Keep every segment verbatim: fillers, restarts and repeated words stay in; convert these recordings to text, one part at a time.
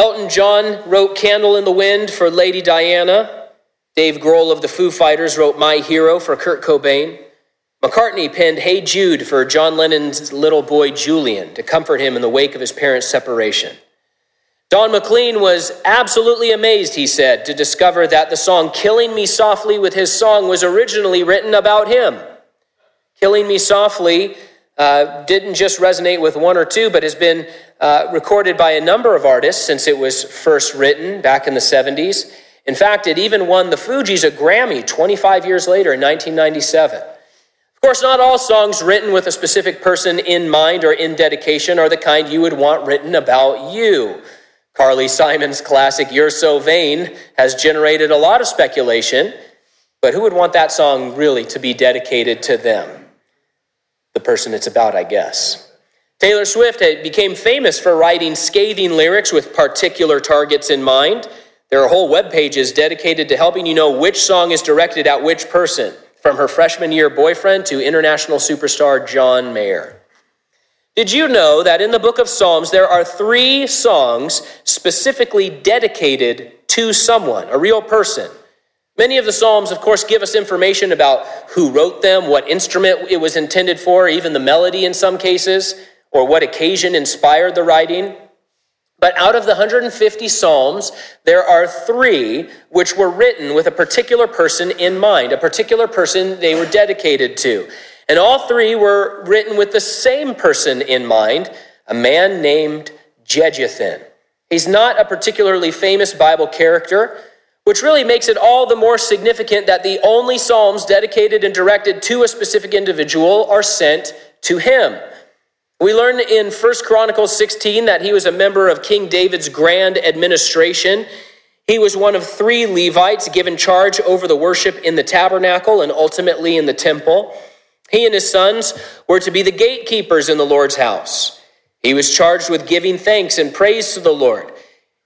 Elton John wrote Candle in the Wind for Lady Diana. Dave Grohl of the Foo Fighters wrote My Hero for Kurt Cobain. McCartney penned Hey Jude for John Lennon's little boy Julian to comfort him in the wake of his parents' separation. Don McLean was absolutely amazed, he said, to discover that the song Killing Me Softly with his song was originally written about him. Killing Me Softly uh, didn't just resonate with one or two, but has been uh, recorded by a number of artists since it was first written back in the seventies. In fact, it even won the Fugees a Grammy twenty-five years later in nineteen ninety-seven. Of course, not all songs written with a specific person in mind or in dedication are the kind you would want written about you. Carly Simon's classic, You're So Vain, has generated a lot of speculation, but who would want that song really to be dedicated to them? The person it's about, I guess. Taylor Swift became famous for writing scathing lyrics with particular targets in mind. There are whole web pages dedicated to helping you know which song is directed at which person, from her freshman year boyfriend to international superstar John Mayer. Did you know that in the Book of Psalms, there are three songs specifically dedicated to someone, a real person? Many of the Psalms, of course, give us information about who wrote them, what instrument it was intended for, even the melody in some cases, or what occasion inspired the writing. But out of the one hundred fifty Psalms, there are three which were written with a particular person in mind, a particular person they were dedicated to. And all three were written with the same person in mind, a man named Jeduthun. He's not a particularly famous Bible character, which really makes it all the more significant that the only Psalms dedicated and directed to a specific individual are sent to him. We learn in First Chronicles sixteen that he was a member of King David's grand administration. He was one of three Levites given charge over the worship in the tabernacle and ultimately in the temple. He and his sons were to be the gatekeepers in the Lord's house. He was charged with giving thanks and praise to the Lord.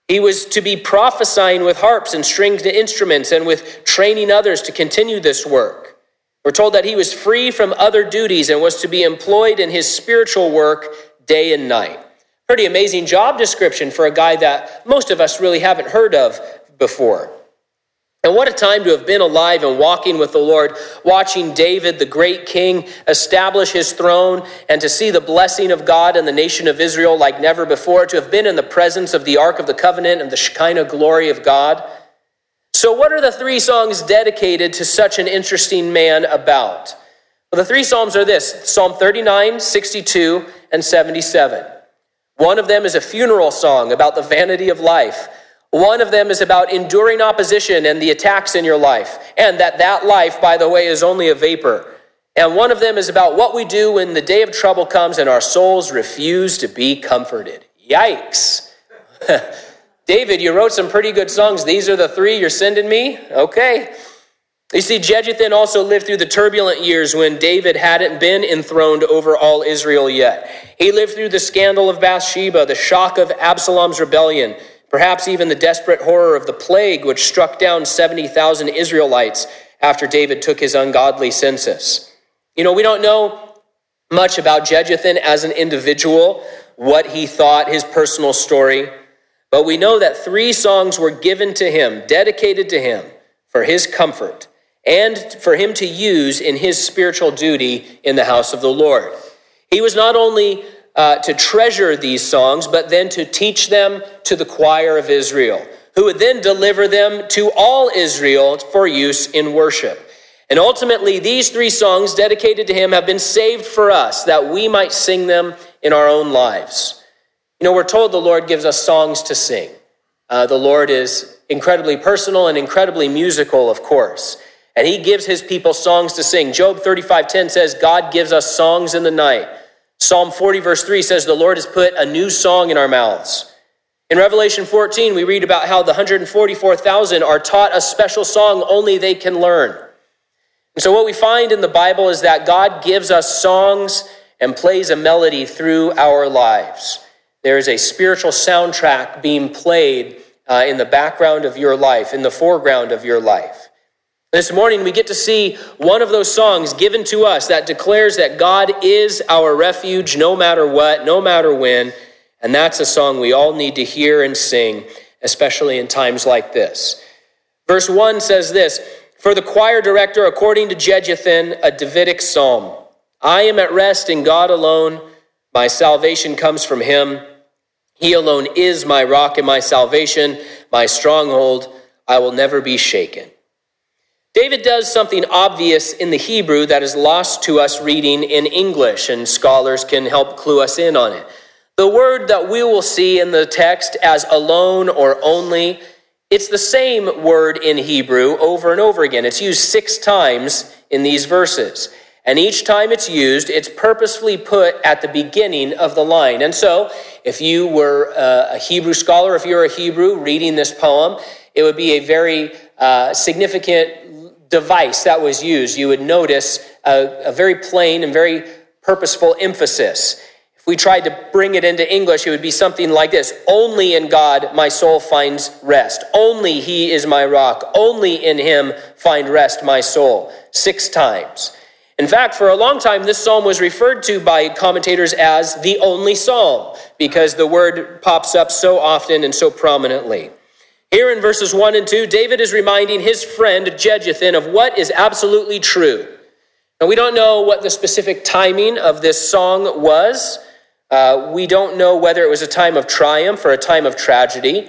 He was to be prophesying with harps and stringed instruments and with training others to continue this work. We're told that he was free from other duties and was to be employed in his spiritual work day and night. Pretty amazing job description for a guy that most of us really haven't heard of before. And what a time to have been alive and walking with the Lord, watching David, the great king, establish his throne, and to see the blessing of God and the nation of Israel like never before, to have been in the presence of the Ark of the Covenant and the Shekinah glory of God. So what are the three songs dedicated to such an interesting man about? Well, the three Psalms are this, Psalm thirty-nine, sixty-two, and seventy-seven. One of them is a funeral song about the vanity of life. One of them is about enduring opposition and the attacks in your life, and that that life, by the way, is only a vapor. And one of them is about what we do when the day of trouble comes and our souls refuse to be comforted. Yikes. David, you wrote some pretty good songs. These are the three you're sending me? Okay. You see, Jeduthun also lived through the turbulent years when David hadn't been enthroned over all Israel yet. He lived through the scandal of Bathsheba, the shock of Absalom's rebellion, perhaps even the desperate horror of the plague, which struck down seventy thousand Israelites after David took his ungodly census. You know, we don't know much about Jeduthun as an individual, what he thought, his personal story. But we know that three songs were given to him, dedicated to him for his comfort and for him to use in his spiritual duty in the house of the Lord. He was not only uh, to treasure these songs, but then to teach them to the choir of Israel, who would then deliver them to all Israel for use in worship. And ultimately, these three songs dedicated to him have been saved for us that we might sing them in our own lives. You know, we're told the Lord gives us songs to sing. Uh, the Lord is incredibly personal and incredibly musical, of course. And he gives his people songs to sing. Job thirty-five ten says, God gives us songs in the night. Psalm forty verse three says, the Lord has put a new song in our mouths. In Revelation fourteen, we read about how the one hundred forty-four thousand are taught a special song only they can learn. And so what we find in the Bible is that God gives us songs and plays a melody through our lives. There is a spiritual soundtrack being played uh, in the background of your life, in the foreground of your life. This morning, we get to see one of those songs given to us that declares that God is our refuge no matter what, no matter when, And that's a song we all need to hear and sing, especially in times like this. Verse one says this, "For the choir director, according to Jeduthun, a Davidic psalm. I am at rest in God alone. My salvation comes from him. He alone is my rock and my salvation, my stronghold. I will never be shaken." David does something obvious in the Hebrew that is lost to us reading in English, and scholars can help clue us in on it. The word that we will see in the text as alone or only, it's the same word in Hebrew over and over again. It's used six times in these verses. And each time it's used, it's purposefully put at the beginning of the line. And so if you were a Hebrew scholar, if you're a Hebrew reading this poem, it would be a very uh, significant device that was used. You would notice a, a very plain and very purposeful emphasis. If we tried to bring it into English, it would be something like this. Only in God my soul finds rest. Only he is my rock. Only in him find rest my soul. Six times. In fact, for a long time, this psalm was referred to by commentators as the only psalm because the word pops up so often and so prominently. Here in verses one and two, David is reminding his friend Jeduthun of what is absolutely true. Now, we don't know what the specific timing of this song was. Uh, we don't know whether it was a time of triumph or a time of tragedy,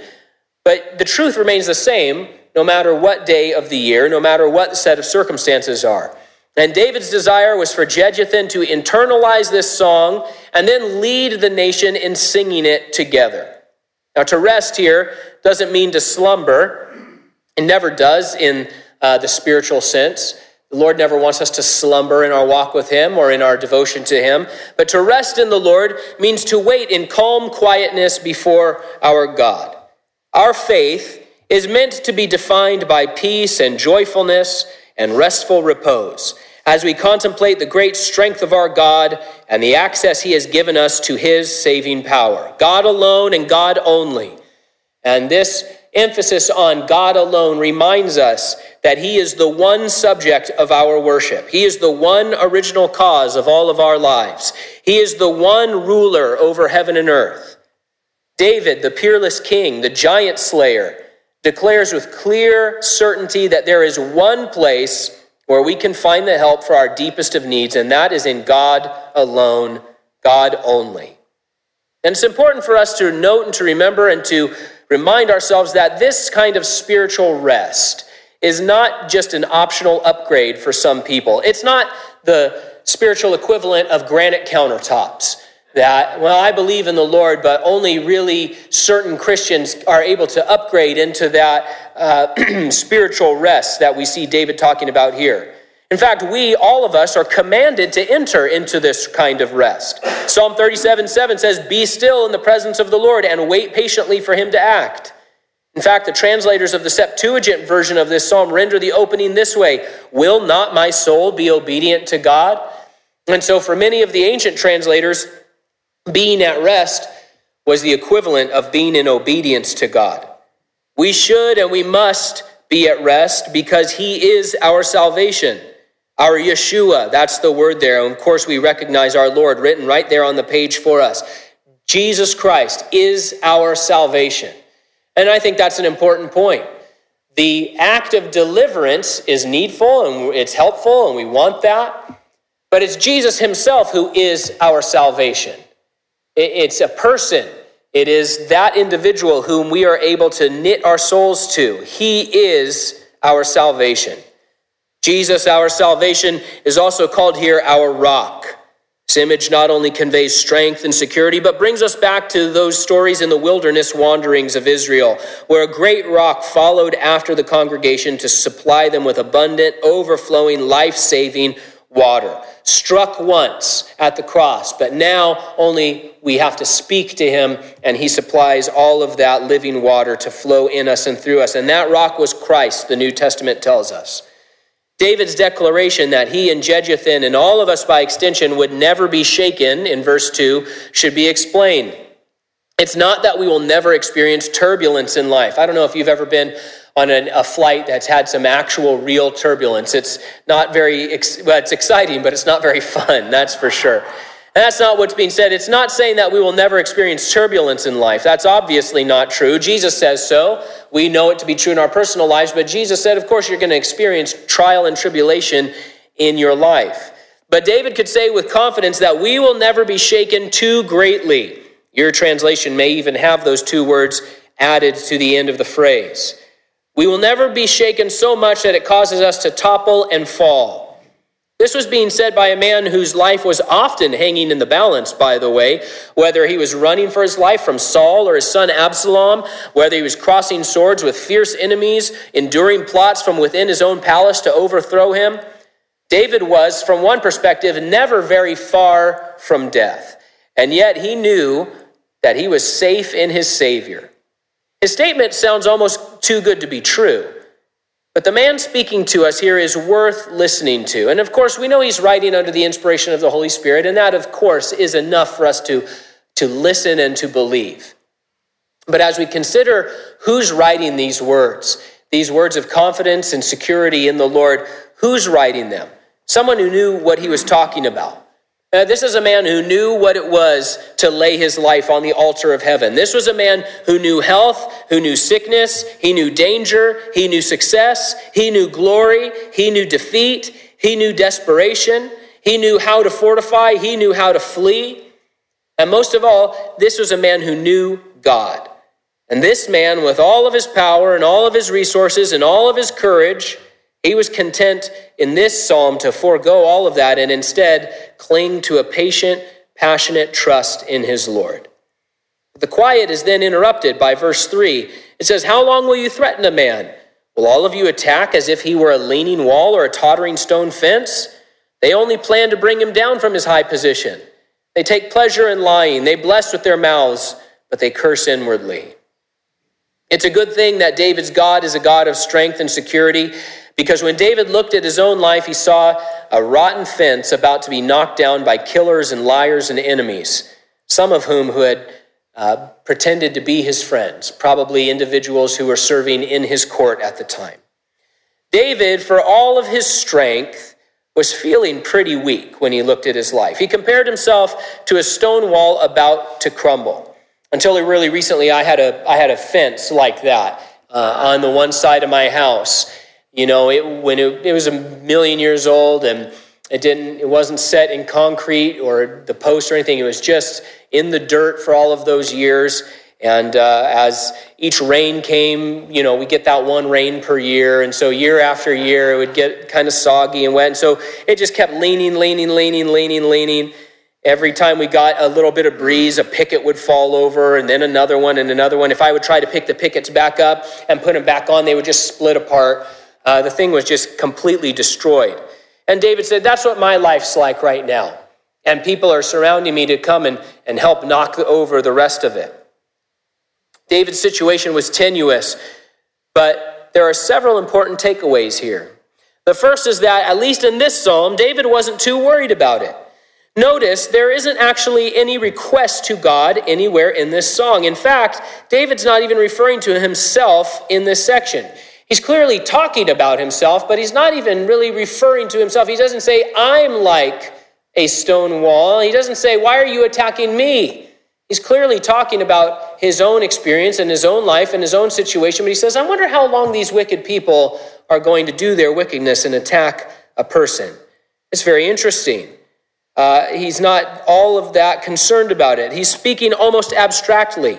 but the truth remains the same no matter what day of the year, no matter what set of circumstances are. And David's desire was for Jeduthun to internalize this song and then lead the nation in singing it together. Now, to rest here doesn't mean to slumber. It never does in uh, the spiritual sense. The Lord never wants us to slumber in our walk with him or in our devotion to him. But to rest in the Lord means to wait in calm quietness before our God. Our faith is meant to be defined by peace and joyfulness and restful repose as we contemplate the great strength of our God and the access he has given us to his saving power. God alone and God only. And this emphasis on God alone reminds us that he is the one subject of our worship. He is the one original cause of all of our lives. He is the one ruler over heaven and earth. David, the peerless king, the giant slayer, declares with clear certainty that there is one place where we can find the help for our deepest of needs, and that is in God alone, God only. And it's important for us to note and to remember and to remind ourselves that this kind of spiritual rest is not just an optional upgrade for some people. It's not the spiritual equivalent of granite countertops. That, well, I believe in the Lord, but only really certain Christians are able to upgrade into that uh, spiritual rest that we see David talking about here. In fact, we, all of us, are commanded to enter into this kind of rest. Psalm thirty-seven seven says, "Be still in the presence of the Lord and wait patiently for him to act." In fact, the translators of the Septuagint version of this psalm render the opening this way, "Will not my soul be obedient to God?" And so for many of the ancient translators, being at rest was the equivalent of being in obedience to God. We should and we must be at rest because he is our salvation, our Yeshua. That's the word there. And of course, we recognize our Lord written right there on the page for us. Jesus Christ is our salvation. And I think that's an important point. The act of deliverance is needful and it's helpful and we want that. But it's Jesus himself who is our salvation. It's a person. It is that individual whom we are able to knit our souls to. He is our salvation. Jesus, our salvation, is also called here our rock. This image not only conveys strength and security, but brings us back to those stories in the wilderness wanderings of Israel, where a great rock followed after the congregation to supply them with abundant, overflowing, life-saving water, struck once at the cross, but now only we have to speak to him, and he supplies all of that living water to flow in us and through us. And that rock was Christ, the New Testament tells us. David's declaration that he and Jeduthun and all of us by extension would never be shaken in verse two should be explained. It's not that we will never experience turbulence in life. I don't know if you've ever been on an, a flight that's had some actual real turbulence. It's not very, ex- well, it's exciting, but it's not very fun, that's for sure. And that's not what's being said. It's not saying that we will never experience turbulence in life. That's obviously not true. Jesus says so. We know it to be true in our personal lives, but Jesus said, of course, you're going to experience trial and tribulation in your life. But David could say with confidence that we will never be shaken too greatly. Your translation may even have those two words added to the end of the phrase. We will never be shaken so much that it causes us to topple and fall. This was being said by a man whose life was often hanging in the balance, by the way, whether he was running for his life from Saul or his son Absalom, whether he was crossing swords with fierce enemies, enduring plots from within his own palace to overthrow him. David was, from one perspective, never very far from death, and yet he knew that he was safe in his Savior. His statement sounds almost too good to be true. But the man speaking to us here is worth listening to. And of course, we know he's writing under the inspiration of the Holy Spirit, and that, of course, is enough for us to, to listen and to believe. But as we consider who's writing these words, these words of confidence and security in the Lord, who's writing them? Someone who knew what he was talking about. Now, this is a man who knew what it was to lay his life on the altar of heaven. This was a man who knew health, who knew sickness, he knew danger, he knew success, he knew glory, he knew defeat, he knew desperation, he knew how to fortify, he knew how to flee. And most of all, this was a man who knew God. And this man, with all of his power and all of his resources and all of his courage, he was content in this psalm to forego all of that and instead cling to a patient, passionate trust in his Lord. The quiet is then interrupted by verse three. It says, "How long will you threaten a man? Will all of you attack as if he were a leaning wall or a tottering stone fence? They only plan to bring him down from his high position. They take pleasure in lying. They bless with their mouths, but they curse inwardly." It's a good thing that David's God is a God of strength and security, because when David looked at his own life, he saw a rotten fence about to be knocked down by killers and liars and enemies, some of whom who had uh, pretended to be his friends, probably individuals who were serving in his court at the time. David, for all of his strength, was feeling pretty weak when he looked at his life. He compared himself to a stone wall about to crumble. Until really recently, I had a, I had a fence like that uh, on the one side of my house. You know, it, when it, it was a million years old and it didn't, it wasn't set in concrete or the post or anything. It was just in the dirt for all of those years. And uh, as each rain came, you know, we get that one rain per year. And so year after year, it would get kind of soggy and wet. And so it just kept leaning, leaning, leaning, leaning, leaning. Every time we got a little bit of breeze, a picket would fall over, and then another one and another one. If I would try to pick the pickets back up and put them back on, they would just split apart. Uh, the thing was just completely destroyed. And David said, that's what my life's like right now. And people are surrounding me to come and, and help knock over the rest of it. David's situation was tenuous, but there are several important takeaways here. The first is that, at least in this psalm, David wasn't too worried about it. Notice there isn't actually any request to God anywhere in this song. In fact, David's not even referring to himself in this section. He's clearly talking about himself, but he's not even really referring to himself. He doesn't say, I'm like a stone wall. He doesn't say, why are you attacking me? He's clearly talking about his own experience and his own life and his own situation. But he says, I wonder how long these wicked people are going to do their wickedness and attack a person. It's very interesting. Uh, he's not all of that concerned about it. He's speaking almost abstractly.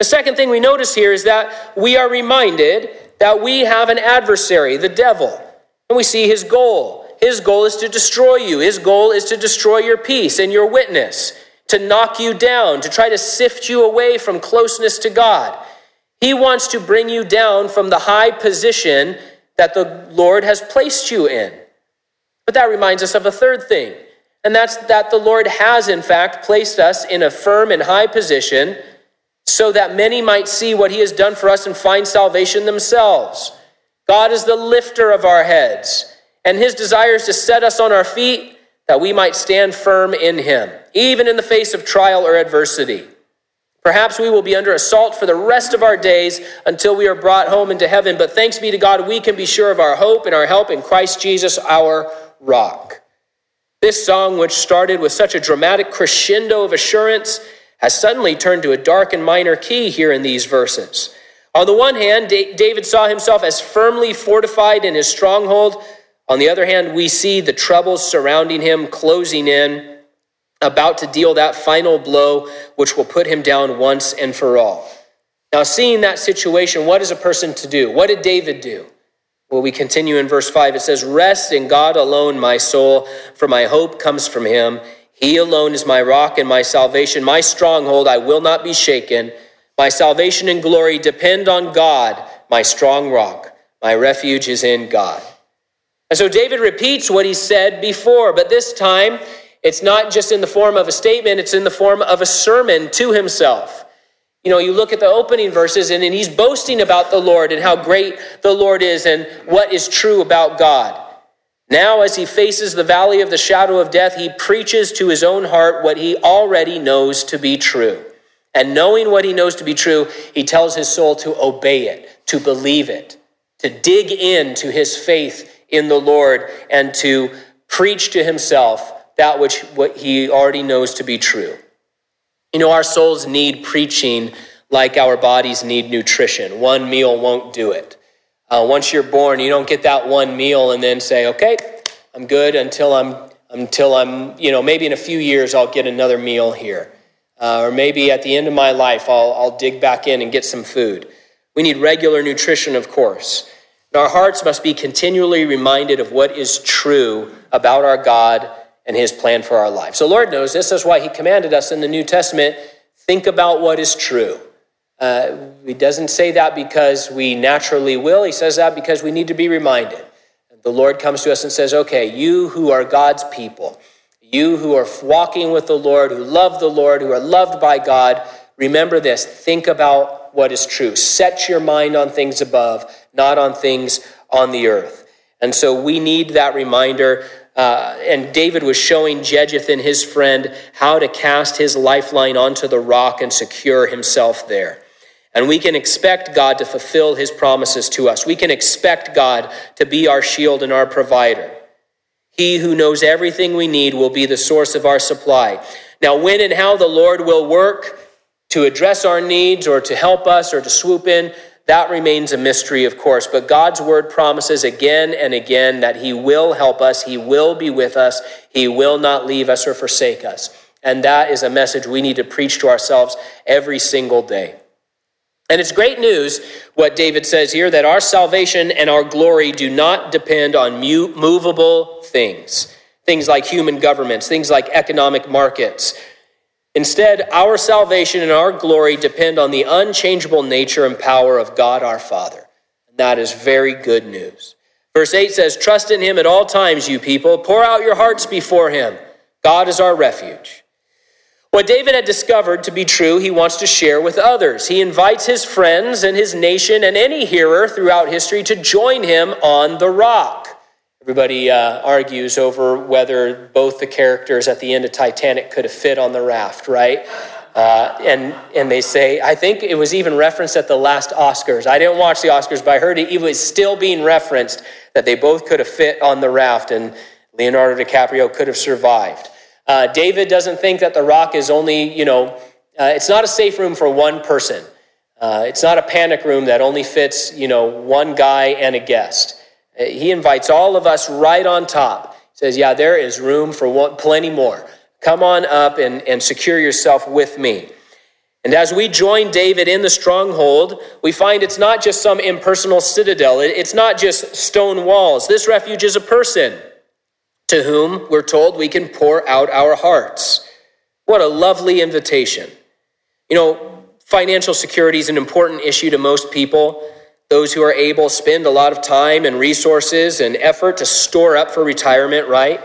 The second thing we notice here is that we are reminded that we have an adversary, the devil, and we see his goal. His goal is to destroy you. His goal is to destroy your peace and your witness, to knock you down, to try to sift you away from closeness to God. He wants to bring you down from the high position that the Lord has placed you in. But that reminds us of a third thing, and that's that the Lord has, in fact, placed us in a firm and high position so that many might see what he has done for us and find salvation themselves. God is the lifter of our heads, and his desire is to set us on our feet that we might stand firm in him, even in the face of trial or adversity. Perhaps we will be under assault for the rest of our days until we are brought home into heaven, but thanks be to God, we can be sure of our hope and our help in Christ Jesus, our rock. This song, which started with such a dramatic crescendo of assurance, has suddenly turned to a dark and minor key here in these verses. On the one hand, David saw himself as firmly fortified in his stronghold. On the other hand, we see the troubles surrounding him closing in, about to deal that final blow, which will put him down once and for all. Now, seeing that situation, what is a person to do? What did David do? Well, we continue in verse five. It says, "Rest in God alone, my soul, for my hope comes from him. He alone is my rock and my salvation, my stronghold. I will not be shaken. My salvation and glory depend on God, my strong rock. My refuge is in God." And so David repeats what he said before, but this time it's not just in the form of a statement, it's in the form of a sermon to himself. You know, you look at the opening verses and, and he's boasting about the Lord and how great the Lord is and what is true about God. Now, as he faces the valley of the shadow of death, he preaches to his own heart what he already knows to be true. And knowing what he knows to be true, he tells his soul to obey it, to believe it, to dig into his faith in the Lord and to preach to himself that which what he already knows to be true. You know, our souls need preaching like our bodies need nutrition. One meal won't do it. Uh, once you're born, you don't get that one meal and then say, okay, I'm good until I'm, until I'm, you know, maybe in a few years I'll get another meal here. Uh, or maybe at the end of my life, I'll, I'll dig back in and get some food. We need regular nutrition, of course. And our hearts must be continually reminded of what is true about our God and his plan for our life. So Lord knows this. That's why he commanded us in the New Testament, think about what is true. Uh, he doesn't say that because we naturally will. He says that because we need to be reminded. The Lord comes to us and says, okay, you who are God's people, you who are walking with the Lord, who love the Lord, who are loved by God, remember this, think about what is true. Set your mind on things above, not on things on the earth. And so we need that reminder. Uh, and David was showing Jeduthun, his friend, how to cast his lifeline onto the rock and secure himself there. And we can expect God to fulfill his promises to us. We can expect God to be our shield and our provider. He who knows everything we need will be the source of our supply. Now, when and how the Lord will work to address our needs or to help us or to swoop in, that remains a mystery, of course, but God's word promises again and again that he will help us, he will be with us, he will not leave us or forsake us. And that is a message we need to preach to ourselves every single day. And it's great news, what David says here, that our salvation and our glory do not depend on movable things, things like human governments, things like economic markets. Instead, our salvation and our glory depend on the unchangeable nature and power of God our Father. And that is very good news. Verse eight says, "Trust in him at all times, you people. Pour out your hearts before him. God is our refuge." What David had discovered to be true, he wants to share with others. He invites his friends and his nation and any hearer throughout history to join him on the rock. Everybody uh, argues over whether both the characters at the end of Titanic could have fit on the raft, right? Uh, and and they say, I think it was even referenced at the last Oscars. I didn't watch the Oscars, but I heard it was still being referenced that they both could have fit on the raft and Leonardo DiCaprio could have survived. Uh, David doesn't think that the rock is only, you know, uh, it's not a safe room for one person. Uh, it's not a panic room that only fits, you know, one guy and a guest. He invites all of us right on top. He says, yeah, there is room for one, plenty more. Come on up and, and secure yourself with me. And as we join David in the stronghold, we find it's not just some impersonal citadel. It's not just stone walls. This refuge is a person to whom we're told we can pour out our hearts. What a lovely invitation. You know, financial security is an important issue to most people. Those who are able spend a lot of time and resources and effort to store up for retirement, right?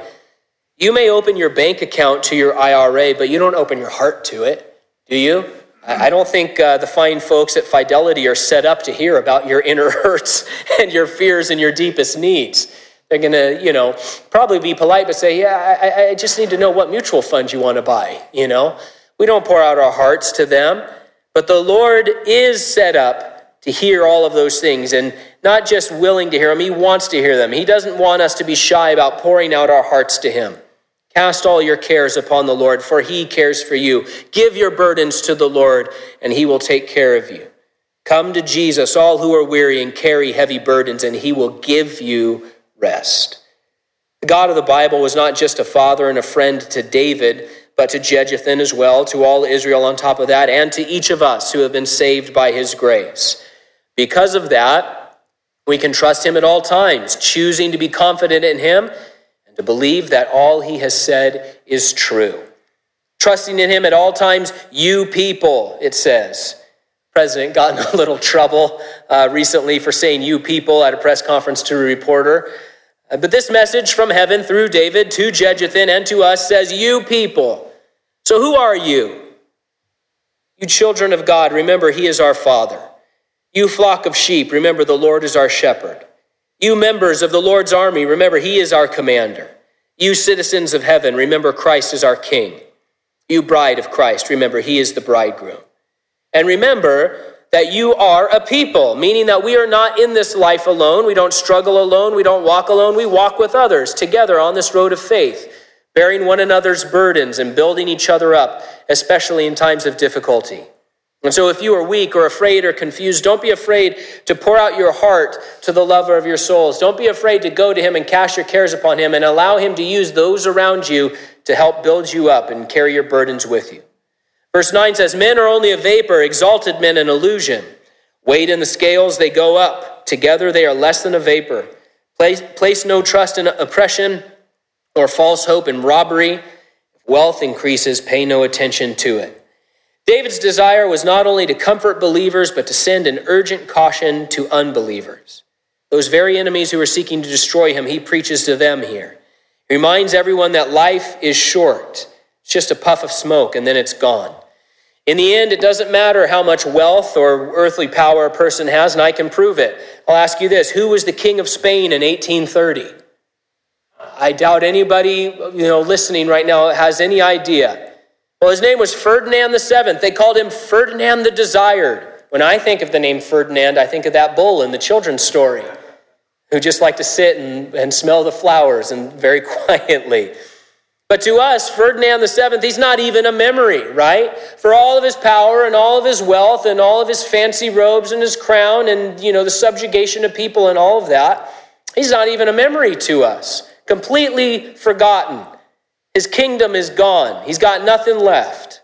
You may open your bank account to your I R A, but you don't open your heart to it, do you? I don't think uh, the fine folks at Fidelity are set up to hear about your inner hurts and your fears and your deepest needs. They're going to, you know, probably be polite, but say, yeah, I, I just need to know what mutual fund you want to buy, you know? We don't pour out our hearts to them, but the Lord is set up to hear all of those things, and not just willing to hear them, he wants to hear them. He doesn't want us to be shy about pouring out our hearts to him. Cast all your cares upon the Lord, for he cares for you. Give your burdens to the Lord, and he will take care of you. Come to Jesus, all who are weary and carry heavy burdens, and he will give you rest. The God of the Bible was not just a father and a friend to David, but to Jeduthun as well, to all Israel on top of that, and to each of us who have been saved by his grace. Because of that, we can trust him at all times, choosing to be confident in him and to believe that all he has said is true. Trusting in him at all times, you people, it says. The president got in a little trouble uh, recently for saying you people at a press conference to a reporter. But this message from heaven through David to Jeduthun and to us says, you people. So who are you? You children of God, remember he is our Father. You flock of sheep, remember the Lord is our shepherd. You members of the Lord's army, remember he is our commander. You citizens of heaven, remember Christ is our king. You bride of Christ, remember he is the bridegroom. And remember that you are a people, meaning that we are not in this life alone. We don't struggle alone. We don't walk alone. We walk with others together on this road of faith, bearing one another's burdens and building each other up, especially in times of difficulty. And so if you are weak or afraid or confused, don't be afraid to pour out your heart to the lover of your souls. Don't be afraid to go to him and cast your cares upon him and allow him to use those around you to help build you up and carry your burdens with you. Verse nine says, men are only a vapor, exalted men an illusion. Weighed in the scales, they go up. Together they are less than a vapor. Place, place no trust in oppression or false hope in robbery. If wealth increases, pay no attention to it. David's desire was not only to comfort believers, but to send an urgent caution to unbelievers. Those very enemies who were seeking to destroy him, he preaches to them here. He reminds everyone that life is short. It's just a puff of smoke and then it's gone. In the end, it doesn't matter how much wealth or earthly power a person has, and I can prove it. I'll ask you this. Who was the king of Spain in eighteen thirty? I doubt anybody you know listening right now has any idea. Well, his name was Ferdinand the Seventh. They called him Ferdinand the Desired. When I think of the name Ferdinand, I think of that bull in the children's story who just liked to sit and, and smell the flowers and very quietly. But to us, Ferdinand the Seventh, he's not even a memory, right? For all of his power and all of his wealth and all of his fancy robes and his crown and, you know, the subjugation of people and all of that, he's not even a memory to us. Completely forgotten. His kingdom is gone. He's got nothing left.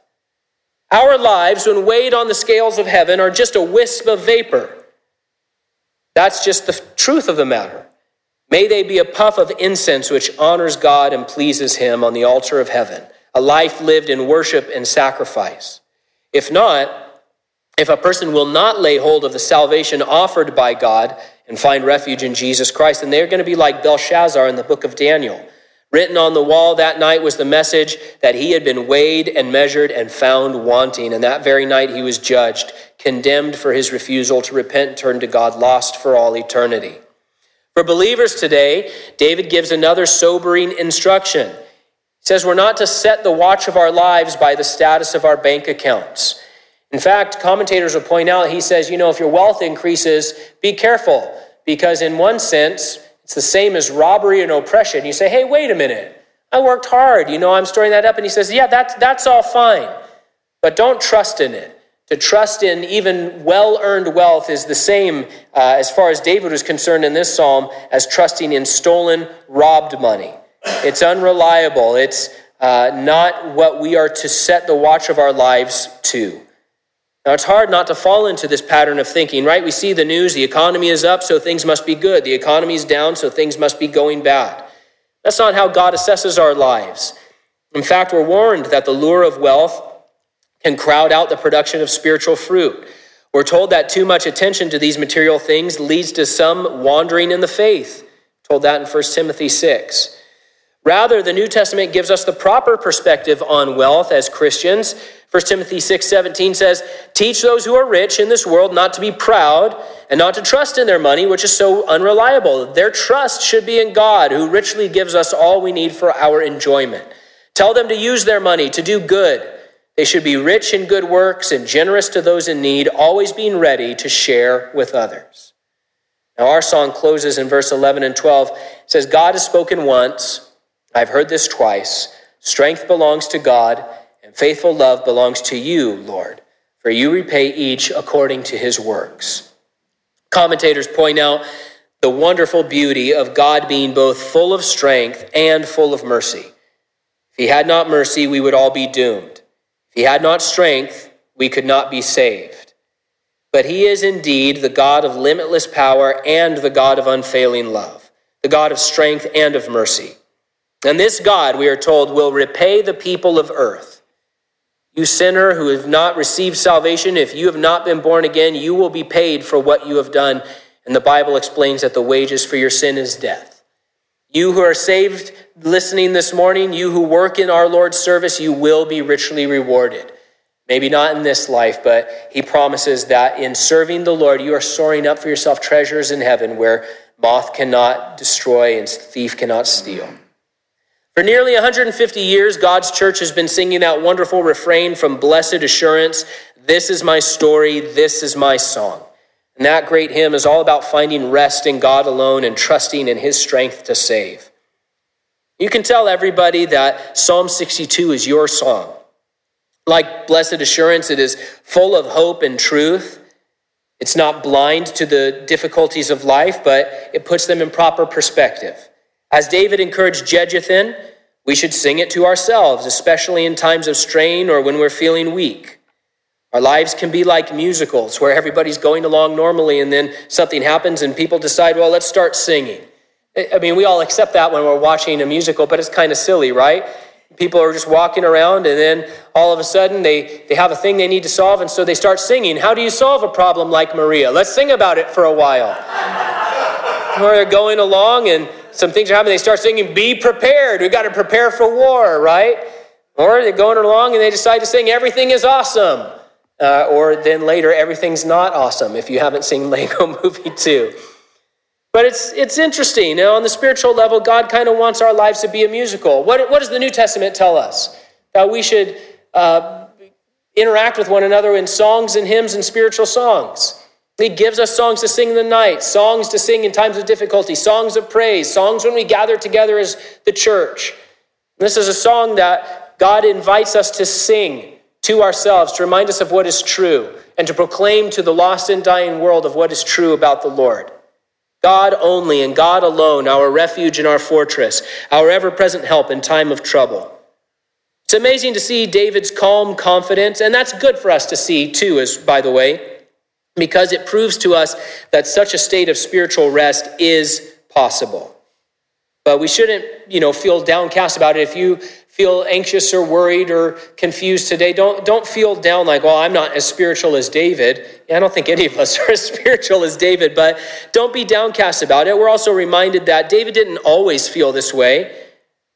Our lives, when weighed on the scales of heaven, are just a wisp of vapor. That's just the truth of the matter. May they be a puff of incense which honors God and pleases him on the altar of heaven, a life lived in worship and sacrifice. If not, if a person will not lay hold of the salvation offered by God and find refuge in Jesus Christ, then they're going to be like Belshazzar in the book of Daniel. Written on the wall that night was the message that he had been weighed and measured and found wanting. And that very night he was judged, condemned for his refusal to repent and turn to God, lost for all eternity. For believers today, David gives another sobering instruction. He says we're not to set the watch of our lives by the status of our bank accounts. In fact, commentators will point out, he says, you know, if your wealth increases, be careful, because in one sense, it's the same as robbery and oppression. You say, hey, wait a minute. I worked hard. You know, I'm storing that up. And he says, yeah, that's, that's all fine, but don't trust in it. To trust in even well-earned wealth is the same, uh, as far as David was concerned in this psalm, as trusting in stolen, robbed money. It's unreliable. It's uh, not what we are to set the watch of our lives to. Now, it's hard not to fall into this pattern of thinking, right? We see the news, the economy is up, so things must be good. The economy is down, so things must be going bad. That's not how God assesses our lives. In fact, we're warned that the lure of wealth can crowd out the production of spiritual fruit. We're told that too much attention to these material things leads to some wandering in the faith. We're told that in First Timothy six. Rather, the New Testament gives us the proper perspective on wealth as Christians. First Timothy six seventeen says, teach those who are rich in this world not to be proud and not to trust in their money, which is so unreliable. Their trust should be in God, who richly gives us all we need for our enjoyment. Tell them to use their money to do good. They should be rich in good works and generous to those in need, always being ready to share with others. Now, our song closes in verse eleven and twelve. It says, God has spoken once. I've heard this twice. Strength belongs to God, and faithful love belongs to you, Lord, for you repay each according to his works. Commentators point out the wonderful beauty of God being both full of strength and full of mercy. If he had not mercy, we would all be doomed. If he had not strength, we could not be saved. But he is indeed the God of limitless power and the God of unfailing love, the God of strength and of mercy. And this God, we are told, will repay the people of earth. You sinner who have not received salvation, if you have not been born again, you will be paid for what you have done. And the Bible explains that the wages for your sin is death. You who are saved listening this morning, you who work in our Lord's service, you will be richly rewarded. Maybe not in this life, but he promises that in serving the Lord, you are storing up for yourself treasures in heaven where moth cannot destroy and thief cannot steal. For nearly one hundred fifty years, God's church has been singing that wonderful refrain from Blessed Assurance, "This is my story, this is my song." And that great hymn is all about finding rest in God alone and trusting in his strength to save. You can tell everybody that Psalm sixty-two is your song. Like Blessed Assurance, it is full of hope and truth. It's not blind to the difficulties of life, but it puts them in proper perspective. As David encouraged Jeduthun, we should sing it to ourselves, especially in times of strain or when we're feeling weak. Our lives can be like musicals where everybody's going along normally and then something happens and people decide, well, let's start singing. I mean, we all accept that when we're watching a musical, but it's kind of silly, right? People are just walking around and then all of a sudden they, they have a thing they need to solve and so they start singing. How do you solve a problem like Maria? Let's sing about it for a while. Where they're going along and some things are happening. They start singing, be prepared. We've got to prepare for war, right? Or they're going along and they decide to sing, everything is awesome. Uh, or then later, everything's not awesome if you haven't seen Lego Movie two. But it's it's interesting. Now, on the spiritual level, God kind of wants our lives to be a musical. What, what does the New Testament tell us? That we should uh, interact with one another in songs and hymns and spiritual songs. He gives us songs to sing in the night, songs to sing in times of difficulty, songs of praise, songs when we gather together as the church. This is a song that God invites us to sing to ourselves, to remind us of what is true and to proclaim to the lost and dying world of what is true about the Lord. God only and God alone, our refuge and our fortress, our ever-present help in time of trouble. It's amazing to see David's calm confidence, and that's good for us to see too, as by the way, because it proves to us that such a state of spiritual rest is possible. But we shouldn't, you know, feel downcast about it. If you feel anxious or worried or confused today, don't, don't feel down like, well, I'm not as spiritual as David. I don't think any of us are as spiritual as David, but don't be downcast about it. We're also reminded that David didn't always feel this way.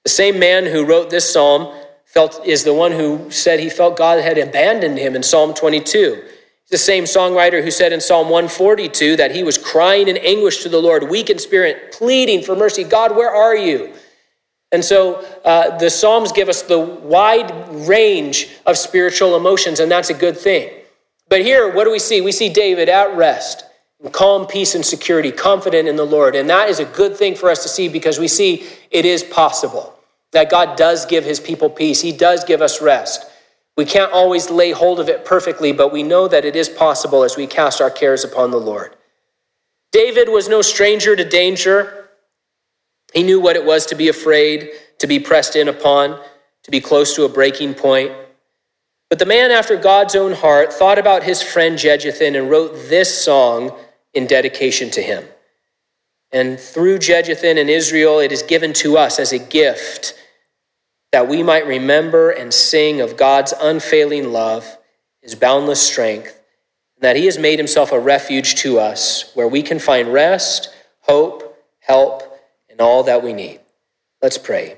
The same man who wrote this psalm felt is the one who said he felt God had abandoned him in Psalm twenty-two. The same songwriter who said in Psalm one forty-two that he was crying in anguish to the Lord, weak in spirit, pleading for mercy. God, where are you? And so uh, the Psalms give us the wide range of spiritual emotions, and that's a good thing. But here, what do we see? We see David at rest, in calm, peace, and security, confident in the Lord. And that is a good thing for us to see because we see it is possible that God does give his people peace. He does give us rest. We can't always lay hold of it perfectly, but we know that it is possible as we cast our cares upon the Lord. David was no stranger to danger. He knew what it was to be afraid, to be pressed in upon, to be close to a breaking point. But the man after God's own heart thought about his friend Jeduthun and wrote this song in dedication to him. And through Jeduthun and Israel, it is given to us as a gift that we might remember and sing of God's unfailing love, his boundless strength, and that he has made himself a refuge to us where we can find rest, hope, help, and all that we need. Let's pray.